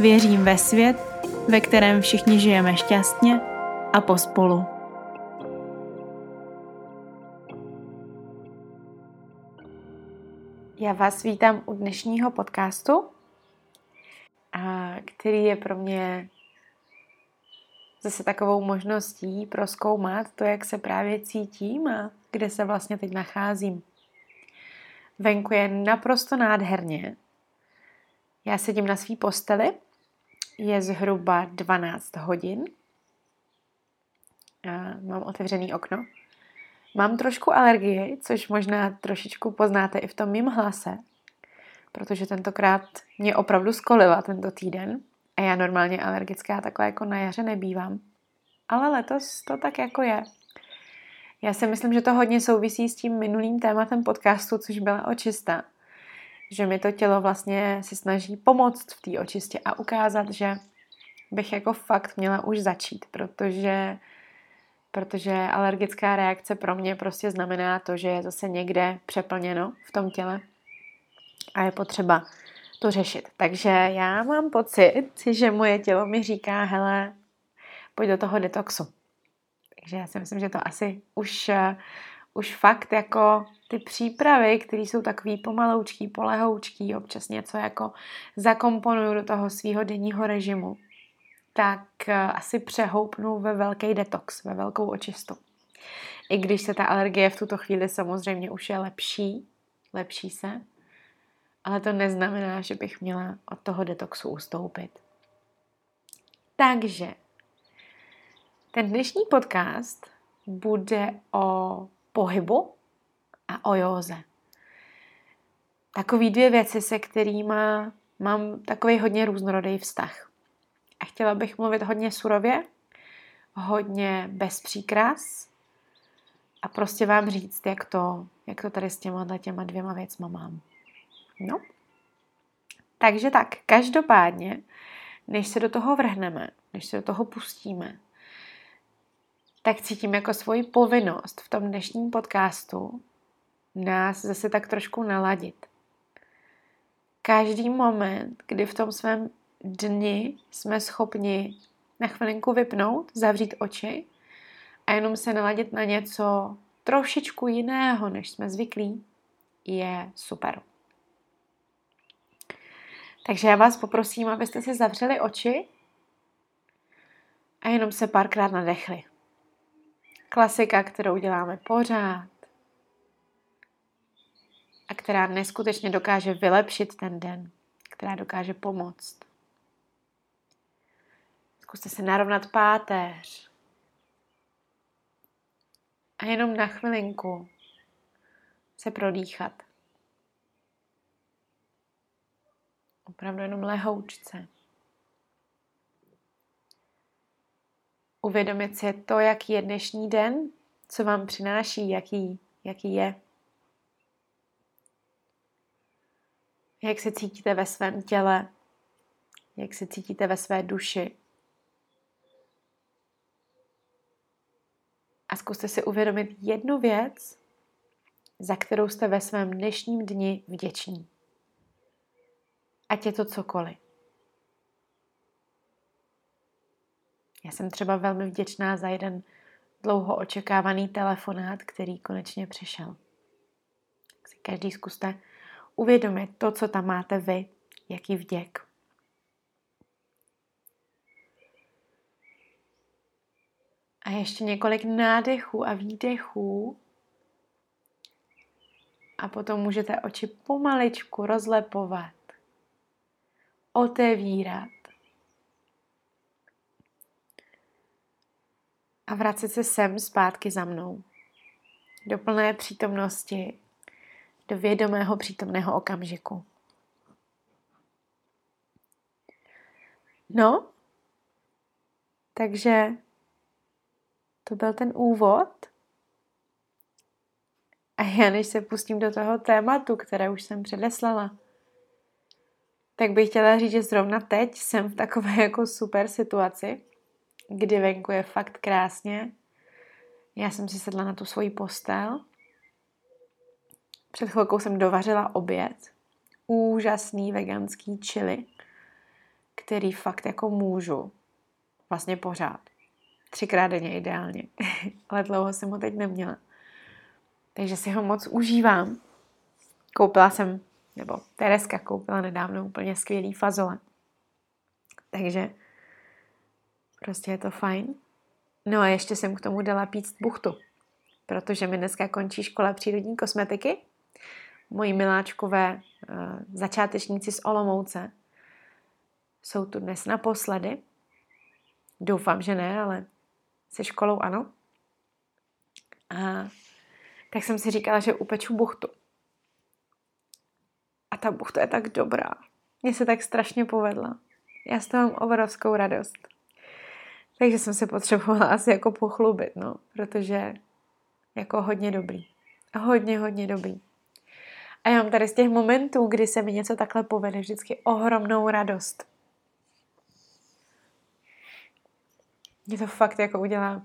Věřím ve svět, ve kterém všichni žijeme šťastně a pospolu. Já vás vítám u dnešního podcastu, který je pro mě zase takovou možností prozkoumat to, jak se právě cítím a kde se vlastně teď nacházím. Venku je naprosto nádherně. Já sedím na své posteli, je zhruba 12 hodin. Mám otevřený okno. Mám trošku alergii, což možná trošičku poznáte i v tom mým hlase, protože tentokrát mě opravdu skolila tento týden a já normálně alergická takhle jako na jaře nebývám. Ale letos to tak jako je. Já si myslím, že to hodně souvisí s tím minulým tématem podcastu, což byla očista. Že mi to tělo vlastně se snaží pomoct v té očistě a ukázat, že bych jako fakt měla už začít, protože alergická reakce pro mě prostě znamená to, že je zase někde přeplněno v tom těle a je potřeba to řešit. Takže já mám pocit, že moje tělo mi říká, hele, pojď do toho detoxu. Takže já si myslím, že to asi už fakt jako ty přípravy, které jsou takový pomaloučký, polehoučký, občas něco jako zakomponuju do toho svýho denního režimu, tak asi přehoupnu ve velký detox, ve velkou očistu. I když se ta alergie v tuto chvíli samozřejmě už je lepší se, ale to neznamená, že bych měla od toho detoxu ustoupit. Takže ten dnešní podcast bude o pohybu a o józe. Takový dvě věci, se kterýma mám takový hodně různorodý vztah. A chtěla bych mluvit hodně surově, hodně bez příkras a prostě vám říct, jak to tady s těma dvěma věcma mám. No. Takže tak, každopádně, než se do toho vrhneme, než se do toho pustíme, tak cítím jako svoji povinnost v tom dnešním podcastu nás zase tak trošku naladit. Každý moment, kdy v tom svém dni jsme schopni na chvilinku vypnout, zavřít oči a jenom se naladit na něco trošičku jiného, než jsme zvyklí, je super. Takže já vás poprosím, abyste si zavřeli oči a jenom se párkrát nadechli. Klasika, kterou děláme pořád a která neskutečně dokáže vylepšit ten den, která dokáže pomoct. Zkuste se narovnat páteř a jenom na chvilinku se prodýchat. Opravdu jenom lehoučce. Uvědomit si to, jaký je dnešní den, co vám přináší, jaký je. Jak se cítíte ve svém těle, jak se cítíte ve své duši. A zkuste si uvědomit jednu věc, za kterou jste ve svém dnešním dni vděční. Ať je to cokoliv. Já jsem třeba velmi vděčná za jeden dlouho očekávaný telefonát, který konečně přišel. Tak si každý zkuste uvědomit to, co tam máte vy, jaký vděk. A ještě několik nádechů a výdechů. A potom můžete oči pomaličku rozlepovat, otevírat. A vracet se sem zpátky za mnou. Do plné přítomnosti, do vědomého přítomného okamžiku. No, takže to byl ten úvod. A já, než se pustím do toho tématu, které už jsem předeslala, tak bych chtěla říct, že zrovna teď jsem v takové jako super situaci, kdy venku je fakt krásně. Já jsem si sedla na tu svoji postel. Před chvilkou jsem dovařila oběd. Úžasný veganský chili, který fakt jako můžu. Vlastně pořád. 3krát denně ideálně. Ale dlouho jsem ho teď neměla. Takže si ho moc užívám. Koupila jsem, nebo Tereska koupila nedávno úplně skvělý fazole. Takže prostě je to fajn. No a ještě jsem k tomu dala píct buchtu, protože mi dneska končí škola přírodní kosmetiky. Moji miláčkové začátečníci z Olomouce jsou tu dnes naposledy. Doufám, že ne, ale se školou ano. A tak jsem si říkala, že upeču buchtu. A ta buchta je tak dobrá. Mně se tak strašně povedla. Já z toho mám obrovskou radost. Takže jsem se potřebovala asi jako pochlubit, no, protože jako hodně dobrý. Hodně, hodně dobrý. A já mám tady z těch momentů, kdy se mi něco takhle povede, vždycky ohromnou radost. Mě to fakt jako udělá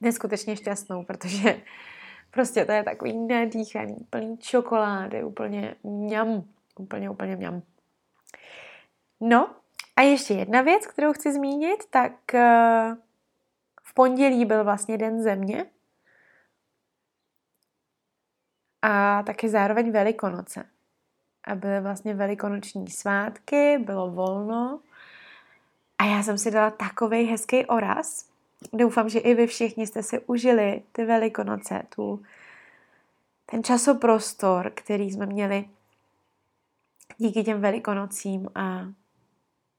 neskutečně šťastnou, protože prostě to je takový nadýchaný, plný čokolády, úplně mňam, úplně mňam. No, a ještě jedna věc, kterou chci zmínit, tak v pondělí byl vlastně Den země a taky zároveň Velikonoce. A byly vlastně velikonoční svátky, bylo volno a já jsem si dala takovej hezký oraz. Doufám, že i vy všichni jste si užili ty Velikonoce, ten časoprostor, který jsme měli díky těm Velikonocím a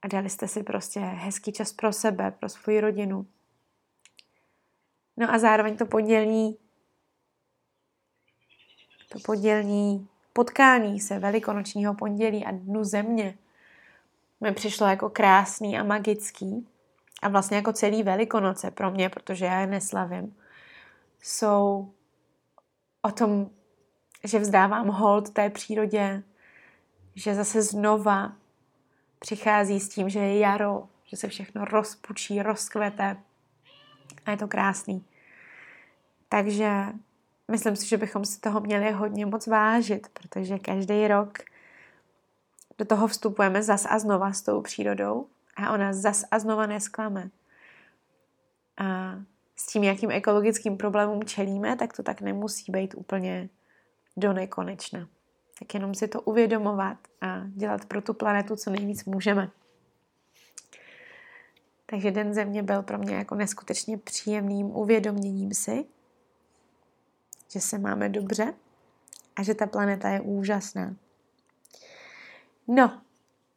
dali jste si prostě hezký čas pro sebe, pro svou rodinu. No a zároveň to pondělní potkání se velikonočního pondělí a Dnu země mi přišlo jako krásný a magický. A vlastně jako celý Velikonoce pro mě, protože já je neslavím, jsou o tom, že vzdávám hold té přírodě, že zase znova přichází s tím, že je jaro, že se všechno rozpučí, rozkvete a je to krásný. Takže myslím si, že bychom si toho měli hodně moc vážit, protože každý rok do toho vstupujeme zas a znova s tou přírodou a ona zas a znova nesklame. A s tím, jakým ekologickým problémům čelíme, tak to tak nemusí být úplně do nekonečna. Tak jenom si to uvědomovat a dělat pro tu planetu, co nejvíc můžeme. Takže Den země byl pro mě jako neskutečně příjemným uvědoměním si, že se máme dobře a že ta planeta je úžasná. No,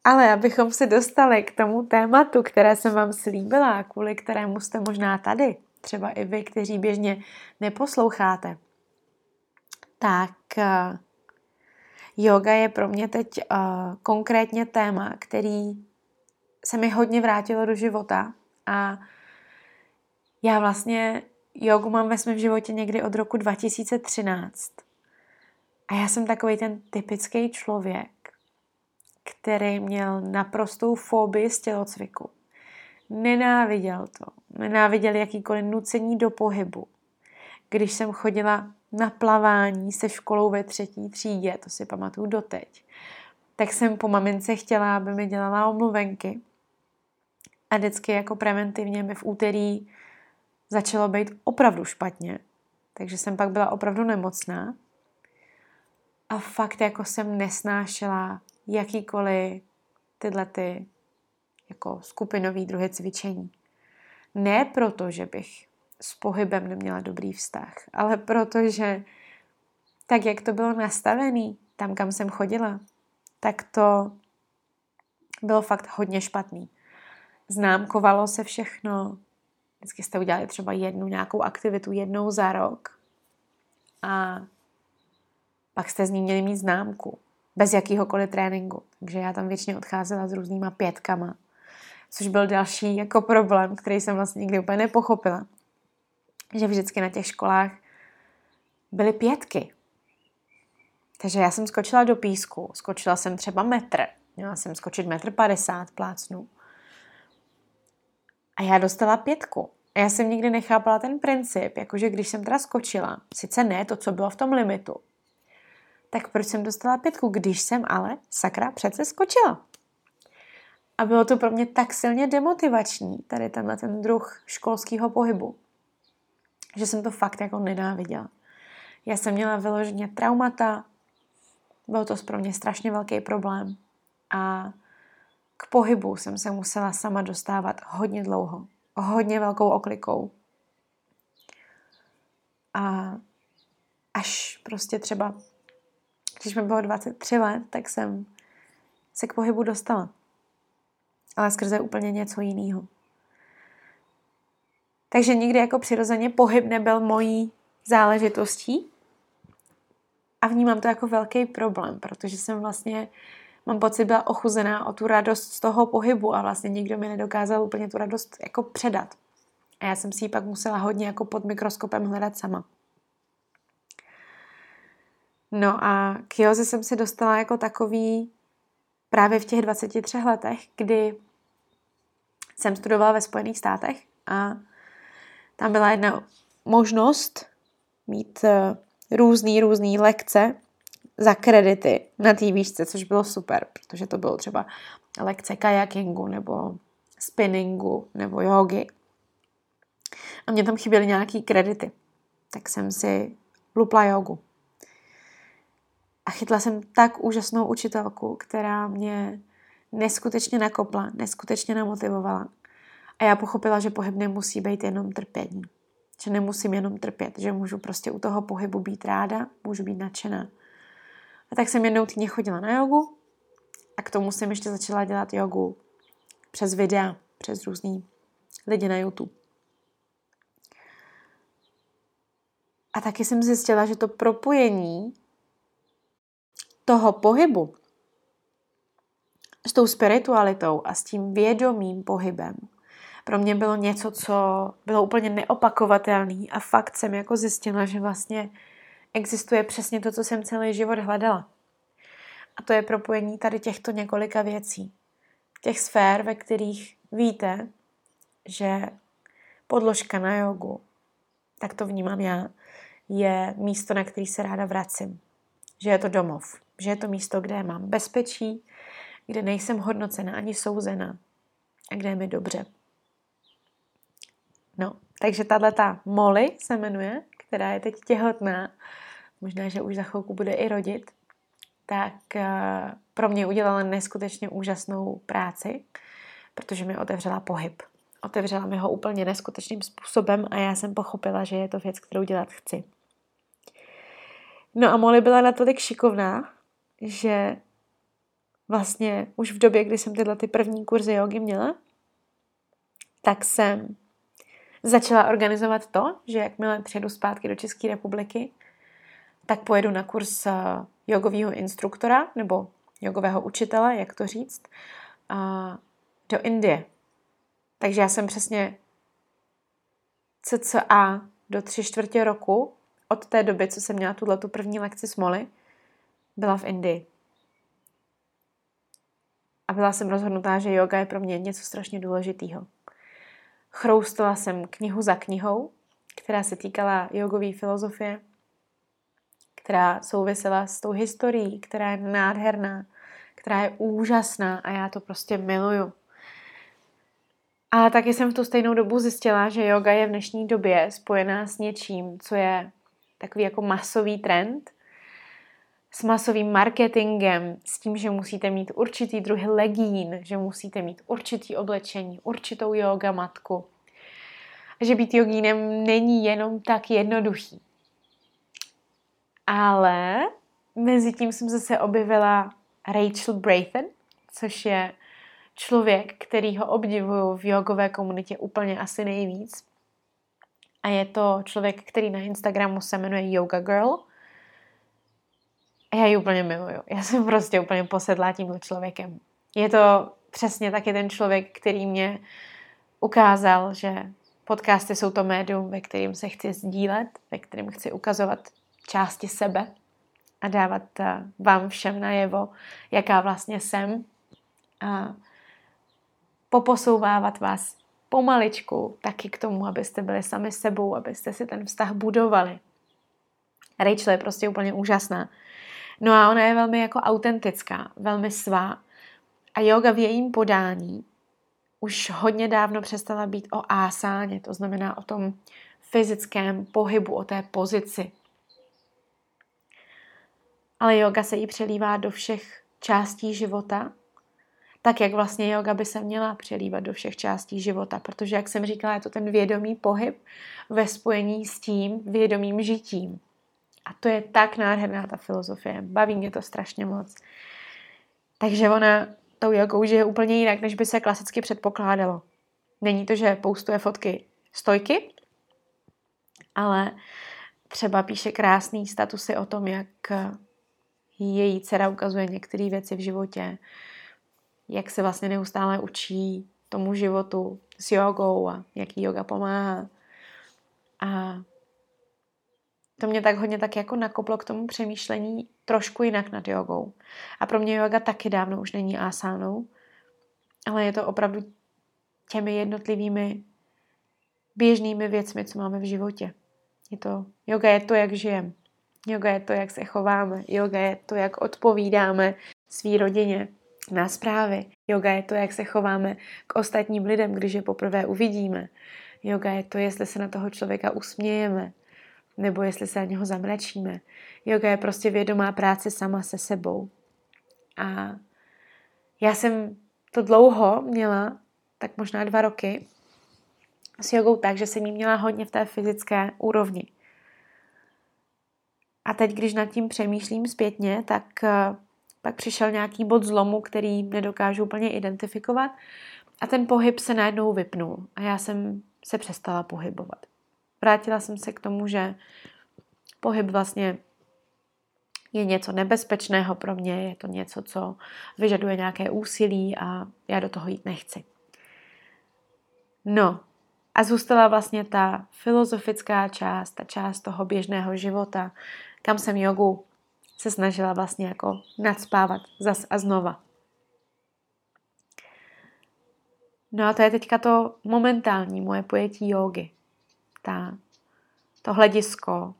ale abychom se dostali k tomu tématu, které jsem vám slíbila a kvůli kterému jste možná tady, třeba i vy, kteří běžně neposloucháte, tak yoga je pro mě teď konkrétně téma, který se mi hodně vrátilo do života a já vlastně jogu mám ve svém životě někdy od roku 2013 a já jsem takovej ten typický člověk, který měl naprostou fobii z tělocviku. Nenáviděl to. Nenáviděl jakýkoliv nucení do pohybu. Když jsem chodila na plavání se školou ve 3. třídě, to si pamatuju doteď, tak jsem po mamince chtěla, aby mi dělala omluvenky. A vždycky jako preventivně mi v úterý začalo být opravdu špatně. Takže jsem pak byla opravdu nemocná. A fakt jako jsem nesnášela jakýkoliv tyhle ty jako skupinový druhy cvičení. Ne proto, že bych s pohybem neměla dobrý vztah, ale protože tak, jak to bylo nastavené, tam, kam jsem chodila, tak to bylo fakt hodně špatný. Známkovalo se všechno. Vždycky jste udělali třeba jednu nějakou aktivitu jednou za rok a pak jste z ní měli mít známku. Bez jakýhokoliv tréninku. Takže já tam většině odcházela s různýma 5kama. což byl další jako problém, který jsem vlastně nikdy úplně nepochopila. Že vždycky na těch školách byly pětky. Takže já jsem skočila do písku, skočila jsem třeba metr, měla jsem skočit 1,50 m, plácnu. A já dostala 5. A já jsem nikdy nechápala ten princip, jakože když jsem teda skočila, sice ne to, co bylo v tom limitu, tak proč jsem dostala 5, když jsem ale, sakra, přece skočila. A bylo to pro mě tak silně demotivační, tady tenhle ten druh školského pohybu, že jsem to fakt jako nenáviděla. Já jsem měla vyloženě traumata, bylo to pro mě strašně velký problém a k pohybu jsem se musela sama dostávat hodně dlouho, hodně velkou oklikou. A až prostě třeba, když mi bylo 23 let, tak jsem se k pohybu dostala. Ale skrze úplně něco jiného. Takže nikdy jako přirozeně pohyb nebyl mojí záležitostí a vnímám to jako velký problém, protože jsem vlastně, mám pocit, byla ochuzená o tu radost z toho pohybu a vlastně nikdo mi nedokázal úplně tu radost jako předat. A já jsem si ji pak musela hodně jako pod mikroskopem hledat sama. No a k józe jsem se dostala jako takový právě v těch 23 letech, kdy jsem studovala ve Spojených státech a tam byla jedna možnost mít různý lekce za kredity na té výšce, což bylo super, protože to bylo třeba lekce kajakingu nebo spinningu nebo jógy. A mě tam chyběly nějaký kredity, tak jsem si lupla jógu. A chytla jsem tak úžasnou učitelku, která mě neskutečně nakopla, neskutečně namotivovala. A já pochopila, že pohyb nemusí být jenom trpění. Že nemusím jenom trpět, že můžu prostě u toho pohybu být ráda, můžu být nadšená. A tak jsem jednou týdně chodila na jogu a k tomu jsem ještě začala dělat jogu přes videa, přes různý lidi na YouTube. A taky jsem zjistila, že to propojení toho pohybu s tou spiritualitou a s tím vědomým pohybem pro mě bylo něco, co bylo úplně neopakovatelné a fakt jsem jako zjistila, že vlastně existuje přesně to, co jsem celý život hledala. A to je propojení tady těchto několika věcí. Těch sfér, ve kterých víte, že podložka na jogu, tak to vnímám já, je místo, na který se ráda vracím. Že je to domov, že je to místo, kde mám bezpečí, kde nejsem hodnocena ani souzena a kde je mi dobře. No, takže tato Molly se jmenuje, která je teď těhotná, možná, že už za chvilku bude i rodit, tak pro mě udělala neskutečně úžasnou práci, protože mi otevřela pohyb. Otevřela mi ho úplně neskutečným způsobem a já jsem pochopila, že je to věc, kterou dělat chci. No a Molly byla natolik šikovná, že vlastně už v době, kdy jsem tyhle první kurzy jógy měla, tak jsem začala organizovat to, že jakmile přijedu zpátky do České republiky, tak pojedu na kurz jogového instruktora nebo jogového učitele, jak to říct, do Indie. Takže já jsem přesně cca do 3/4 roku od té doby, co jsem měla tuto první lekci s Molly, byla v Indii. A byla jsem rozhodnutá, že jóga je pro mě něco strašně důležitého. Chroustala jsem knihu za knihou, která se týkala jogové filozofie, která souvisela s tou historií, která je nádherná, která je úžasná a já to prostě miluju. Ale taky jsem v tu stejnou dobu zjistila, že yoga je v dnešní době spojená s něčím, co je takový jako masový trend, s masovým marketingem, s tím, že musíte mít určitý druhy legín, že musíte mít určitý oblečení, určitou yoga matku. A že být jogínem není jenom tak jednoduchý. Ale mezi tím jsem zase objevila Rachel Brayton, což je člověk, který ho obdivuju v jogové komunitě úplně asi nejvíc. A je to člověk, který na Instagramu se jmenuje Yoga Girl. A já ji úplně miluju. Já jsem prostě úplně posedlá tímhle člověkem. Je to přesně tak je ten člověk, který mě ukázal, že podcasty jsou to médium, ve kterém se chci sdílet, ve kterém chci ukazovat části sebe a dávat vám všem najevo, jaká vlastně jsem, a poposouvávat vás pomaličku taky k tomu, abyste byli sami sebou, abyste si ten vztah budovali. Rachel je prostě úplně úžasná. No a ona je velmi jako autentická, velmi svá. A yoga v jejím podání už hodně dávno přestala být o ásáně, to znamená o tom fyzickém pohybu, o té pozici. Ale yoga se jí přelívá do všech částí života, tak jak vlastně yoga by se měla přelívat do všech částí života, protože, jak jsem říkala, je to ten vědomý pohyb ve spojení s tím vědomým žitím. A to je tak nádherná ta filozofie. Baví mě to strašně moc. Takže ona tou jogou žije úplně jinak, než by se klasicky předpokládalo. Není to, že postuje fotky stojky, ale třeba píše krásný statusy o tom, jak její dcera ukazuje některé věci v životě, jak se vlastně neustále učí tomu životu s jogou a jak jí yoga pomáhá. A to mě tak hodně tak jako nakoplo k tomu přemýšlení trošku jinak nad jogou. A pro mě yoga taky dávno už není asánou, ale je to opravdu těmi jednotlivými běžnými věcmi, co máme v životě. Yoga je to, jak žijeme. Yoga je to, jak se chováme. Yoga je to, jak odpovídáme svý rodině na zprávy. Yoga je to, jak se chováme k ostatním lidem, když je poprvé uvidíme. Yoga je to, jestli se na toho člověka usmějeme, nebo jestli se na něho zamračíme. Yoga je prostě vědomá práce sama se sebou. A já jsem to dlouho měla, tak možná 2 roky, s jogou tak, že jsem ji měla hodně v té fyzické úrovni. A teď, když nad tím přemýšlím zpětně, tak pak přišel nějaký bod zlomu, který nedokážu úplně identifikovat, a ten pohyb se najednou vypnul a já jsem se přestala pohybovat. Vrátila jsem se k tomu, že pohyb vlastně je něco nebezpečného pro mě, je to něco, co vyžaduje nějaké úsilí a já do toho jít nechci. No a zůstala vlastně ta filozofická část, ta část toho běžného života, kam jsem jogu se snažila vlastně jako nadspávat zas a znova. No a to je teďka to momentální moje pojetí jógy. To hledisko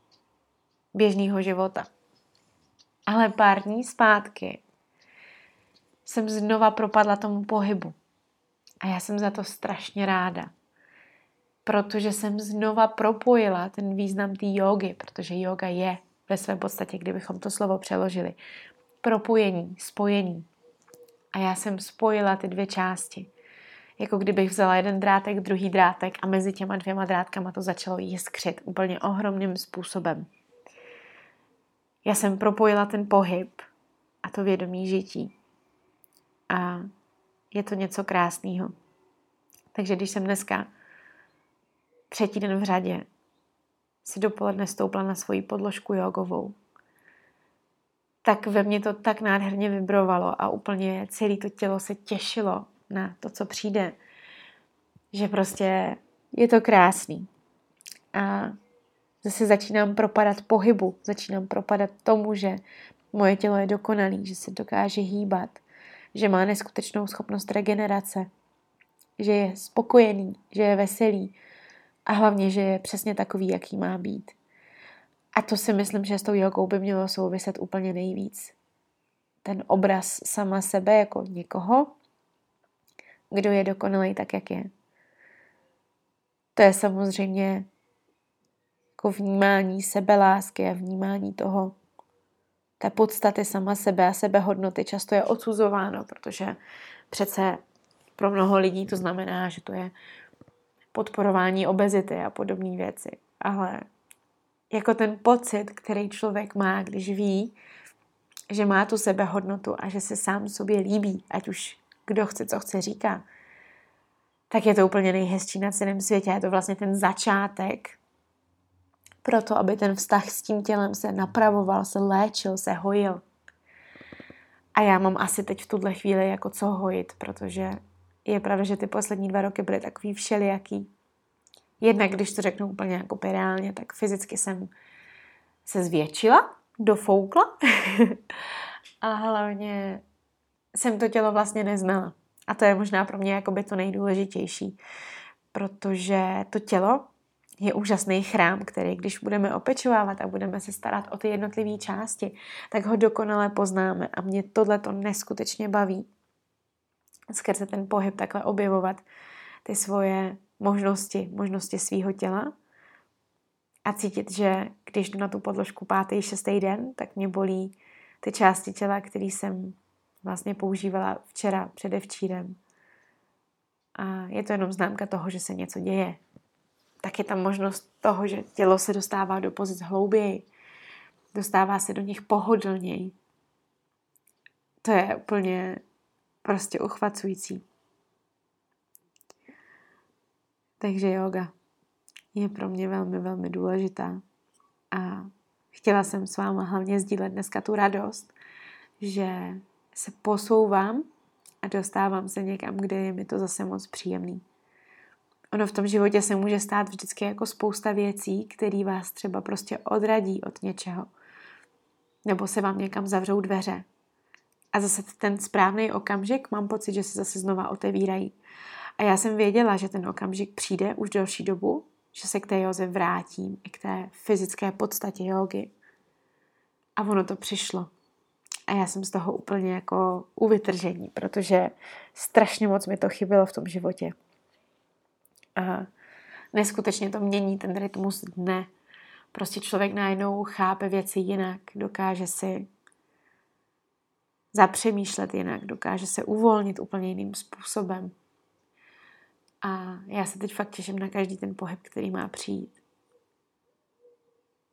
běžného života. Ale pár dní zpátky jsem znova propadla tomu pohybu. A já jsem za to strašně ráda. Protože jsem znova propojila ten význam té jógy, protože jóga je ve své podstatě, kdybychom to slovo přeložili, propojení, spojení. A já jsem spojila ty 2 části. Jako kdybych vzala 1 drátek, 2 drátek a mezi těma 2 drátkama to začalo jiskřit úplně ohromným způsobem. Já jsem propojila ten pohyb a to vědomí žití. A je to něco krásného. Takže když jsem dneska 3. den v řadě si dopoledne stoupla na svoji podložku jogovou, tak ve mně to tak nádherně vibrovalo a úplně celé to tělo se těšilo na to, co přijde, že prostě je to krásný. A zase začínám propadat pohybu, začínám propadat tomu, že moje tělo je dokonalý, že se dokáže hýbat, že má neskutečnou schopnost regenerace, že je spokojený, že je veselý a hlavně, že je přesně takový, jaký má být. A to si myslím, že s tou jogou by mělo souviset úplně nejvíc. Ten obraz sama sebe jako někoho, kdo je dokonalý tak, jak je. To je samozřejmě jako vnímání sebelásky a vnímání toho, té podstaty sama sebe a sebehodnoty často je odsuzováno, protože přece pro mnoho lidí to znamená, že to je podporování obezity a podobné věci. Ale jako ten pocit, který člověk má, když ví, že má tu sebehodnotu a že se sám sobě líbí, ať už kdo chce, co chce, říká, tak je to úplně nejhezčí na celém světě. Je to vlastně ten začátek pro to, aby ten vztah s tím tělem se napravoval, se léčil, se hojil. A já mám asi teď v tuhle chvíli jako co hojit, protože je pravda, že ty poslední 2 roky byly takový všelijaký. Jednak, když to řeknu úplně jako reálně, tak fyzicky jsem se zvětšila, dofoukla a hlavně jsem to tělo vlastně neznala. A to je možná pro mě jakoby to nejdůležitější, protože to tělo je úžasný chrám, který když budeme opečovávat a budeme se starat o ty jednotlivé části, tak ho dokonale poznáme a mě tohle to neskutečně baví. Skrze ten pohyb takhle objevovat ty svoje možnosti svýho těla a cítit, že když jdu na tu podložku 5., 6. den, tak mě bolí ty části těla, které jsem vlastně používala včera, předevčírem. A je to jenom známka toho, že se něco děje. Tak je tam možnost toho, že tělo se dostává do pozic hlouběji, dostává se do nich pohodlněji. To je úplně prostě uchvacující. Takže jóga je pro mě velmi, velmi důležitá. A chtěla jsem s váma hlavně sdílet dneska tu radost, že se posouvám a dostávám se někam, kde je mi to zase moc příjemný. Ono v tom životě se může stát vždycky jako spousta věcí, které vás třeba prostě odradí od něčeho. Nebo se vám někam zavřou dveře. A zase ten správný okamžik, mám pocit, že se zase znova otevírají. A já jsem věděla, že ten okamžik přijde už delší dobu, že se k té józe vrátím i k té fyzické podstatě jógy. A ono to přišlo. A já jsem z toho úplně jako u vytržení, protože strašně moc mi to chybělo v tom životě. A neskutečně to mění ten rytmus dne. Prostě člověk najednou chápe věci jinak, dokáže si zapřemýšlet jinak, dokáže se uvolnit úplně jiným způsobem. A já se teď fakt těším na každý ten pohyb, který má přijít.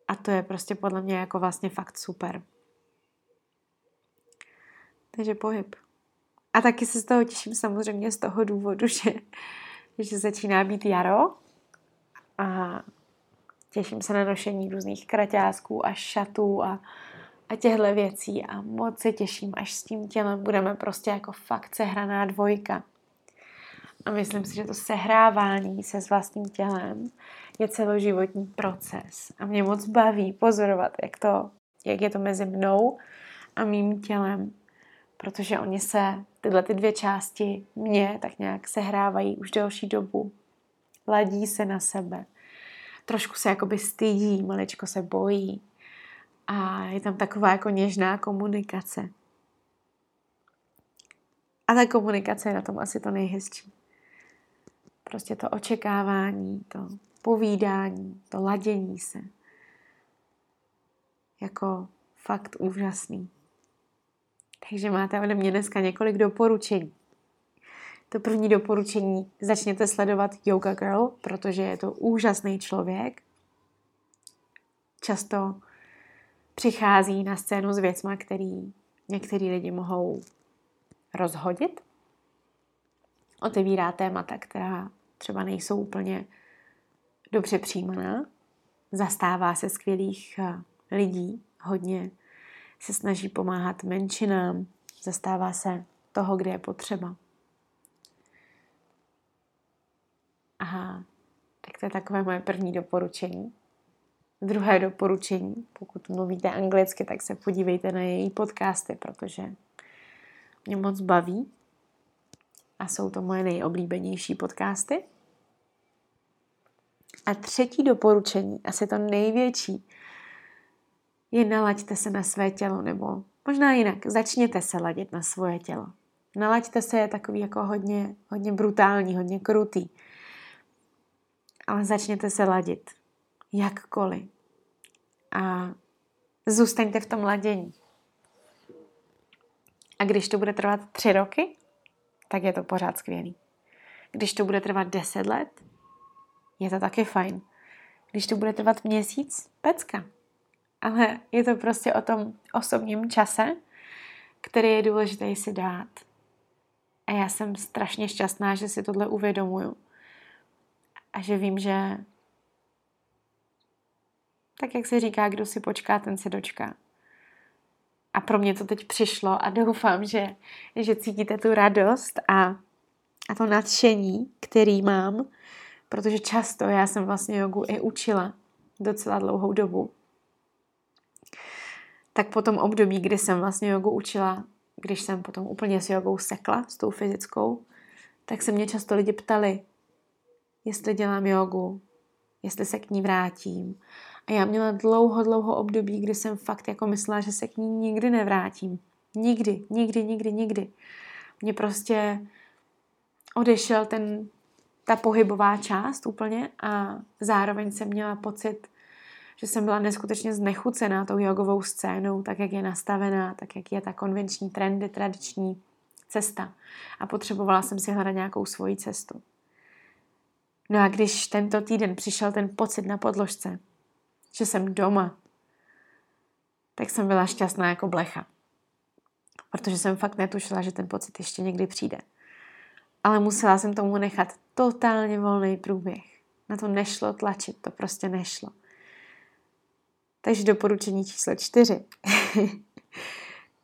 A to je prostě podle mě jako vlastně fakt super. Takže pohyb. A taky se z toho těším samozřejmě z toho důvodu, že začíná být jaro a těším se na nošení různých kraťásků a šatů a těchto věcí a moc se těším, až s tím tělem budeme prostě jako fakt sehraná dvojka. A myslím si, že to sehrávání se s vlastním tělem je celoživotní proces. A mě moc baví pozorovat, jak je to mezi mnou a mým tělem, protože oni se, tyhle ty 2 části mě tak nějak sehrávají už delší dobu. Ladí se na sebe. Trošku se jakoby stydí, maličko se bojí. A je tam taková jako něžná komunikace. A ta komunikace je na tom asi to nejhezčí. Prostě to očekávání, to povídání, to ladění se. Jako fakt úžasný. Takže máte ode mě dneska několik doporučení. To první doporučení, začněte sledovat Yoga Girl, protože je to úžasný člověk. Často přichází na scénu s věcma, který některý lidi mohou rozhodit. Otevírá témata, která třeba nejsou úplně dobře přijímaná. Zastává se skvělých lidí, hodně se snaží pomáhat menšinám, zastává se toho, kde je potřeba. Aha, tak to je takové moje první doporučení. Druhé doporučení, pokud mluvíte anglicky, tak se podívejte na její podcasty, protože mě moc baví a jsou to moje nejoblíbenější podcasty. A třetí doporučení, asi to největší, je nalaďte se na své tělo, nebo možná jinak, začněte se ladit na svoje tělo. Nalaďte se je takový jako hodně, hodně brutální, hodně krutý. Ale začněte se ladit. Jakkoliv. A zůstaňte v tom ladění. A když to bude trvat 3 roky, tak je to pořád skvělý. Když to bude trvat 10 let, je to taky fajn. Když to bude trvat měsíc, pecka. Ale je to prostě o tom osobním čase, který je důležité si dát. A já jsem strašně šťastná, že si tohle uvědomuju. A že vím, že tak, jak se říká, kdo si počká, ten se dočká. A A pro mě to teď přišlo a doufám, že cítíte tu radost a to nadšení, který mám, protože často já jsem vlastně jogu i učila docela dlouhou dobu. Tak po tom období, kdy jsem vlastně jogu učila, když jsem potom úplně s jogou sekla, s tou fyzickou, tak se mě často lidi ptali, jestli dělám jogu, jestli se k ní vrátím. A já měla dlouho období, kdy jsem fakt jako myslela, že se k ní nikdy nevrátím. Nikdy. Mně prostě odešel ta pohybová část úplně a zároveň jsem měla pocit, že jsem byla neskutečně znechucená tou jogovou scénou, tak jak je nastavená, tak jak je ta konvenční trendy, tradiční cesta. A potřebovala jsem si hledat nějakou svoji cestu. No a když tento týden přišel ten pocit na podložce, že jsem doma, tak jsem byla šťastná jako blecha. Protože jsem fakt netušila, že ten pocit ještě někdy přijde. Ale musela jsem tomu nechat totálně volný průběh. Na to nešlo tlačit, to prostě nešlo. Takže doporučení číslo 4.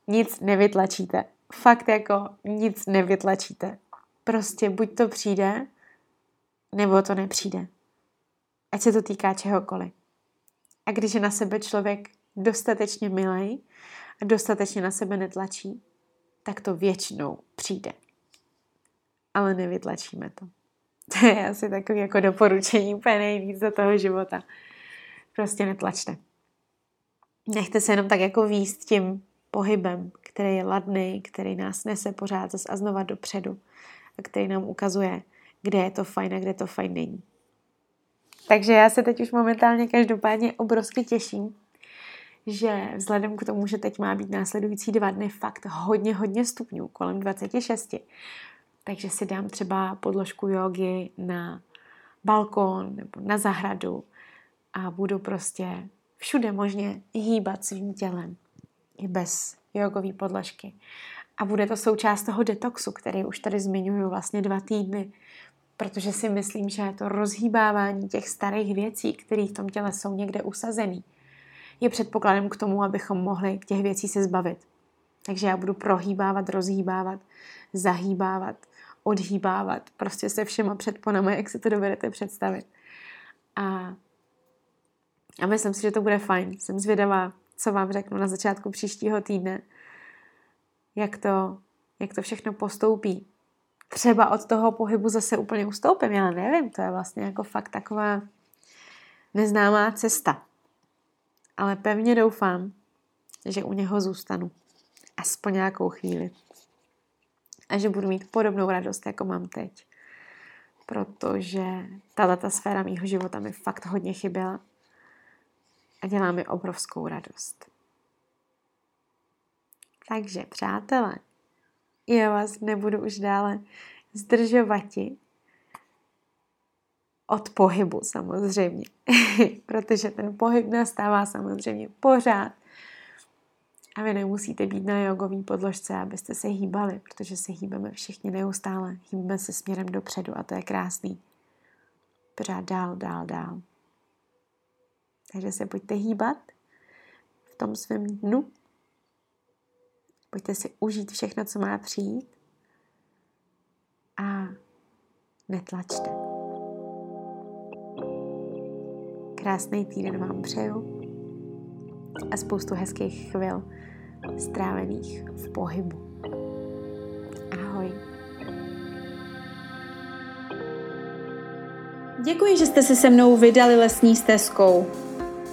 Nic nevytlačíte. Fakt jako nic nevytlačíte. Prostě buď to přijde, nebo to nepřijde. Ať se to týká čehokoliv. A když je na sebe člověk dostatečně milej a dostatečně na sebe netlačí, tak to většinou přijde. Ale nevytlačíme to. To je asi takový jako doporučení úplně nejvíc do toho života. Prostě netlačte. Nechte se jenom tak jako výst tím pohybem, který je ladný, který nás nese pořád zas a znova dopředu a který nám ukazuje, kde je to fajn a kde to fajn není. Takže já se teď už momentálně každopádně obrovsky těším, že vzhledem k tomu, že teď má být následující 2 dny fakt hodně stupňů, kolem 26, takže si dám třeba podložku jógy na balkon nebo na zahradu a budu prostě všude možně hýbat svým tělem i bez jogové podložky. A bude to součást toho detoxu, který už tady zmiňuju vlastně 2 týdny, protože si myslím, že to rozhýbávání těch starých věcí, které v tom těle jsou někde usazený, je předpokladem k tomu, abychom mohli těch věcí se zbavit. Takže já budu prohýbávat, rozhýbávat, zahýbávat, odhýbávat, prostě se všema předponama, jak si to dovedete představit. A myslím si, že to bude fajn. Jsem zvědavá, co vám řeknu na začátku příštího týdne, jak to všechno postoupí. Třeba od toho pohybu zase úplně ustoupím, já nevím, to je vlastně jako fakt taková neznámá cesta. Ale pevně doufám, že u něho zůstanu. Aspoň nějakou chvíli. A že budu mít podobnou radost, jako mám teď. Protože tato sféra mýho života mi fakt hodně chyběla. A dělá mi obrovskou radost. Takže, přátelé, já vás nebudu už dále zdržovati od pohybu samozřejmě, protože ten pohyb nastává samozřejmě pořád a vy nemusíte být na jogový podložce, abyste se hýbali, protože se hýbeme všichni neustále, hýbeme se směrem dopředu a to je krásný. Pořád dál. Takže se pojďte hýbat v tom svém dnu. Pojďte si užít všechno, co má přijít a netlačte. Krásný týden vám přeju a spoustu hezkých chvil strávených v pohybu. Ahoj. Děkuji, že jste se se mnou vydali lesní stezkou.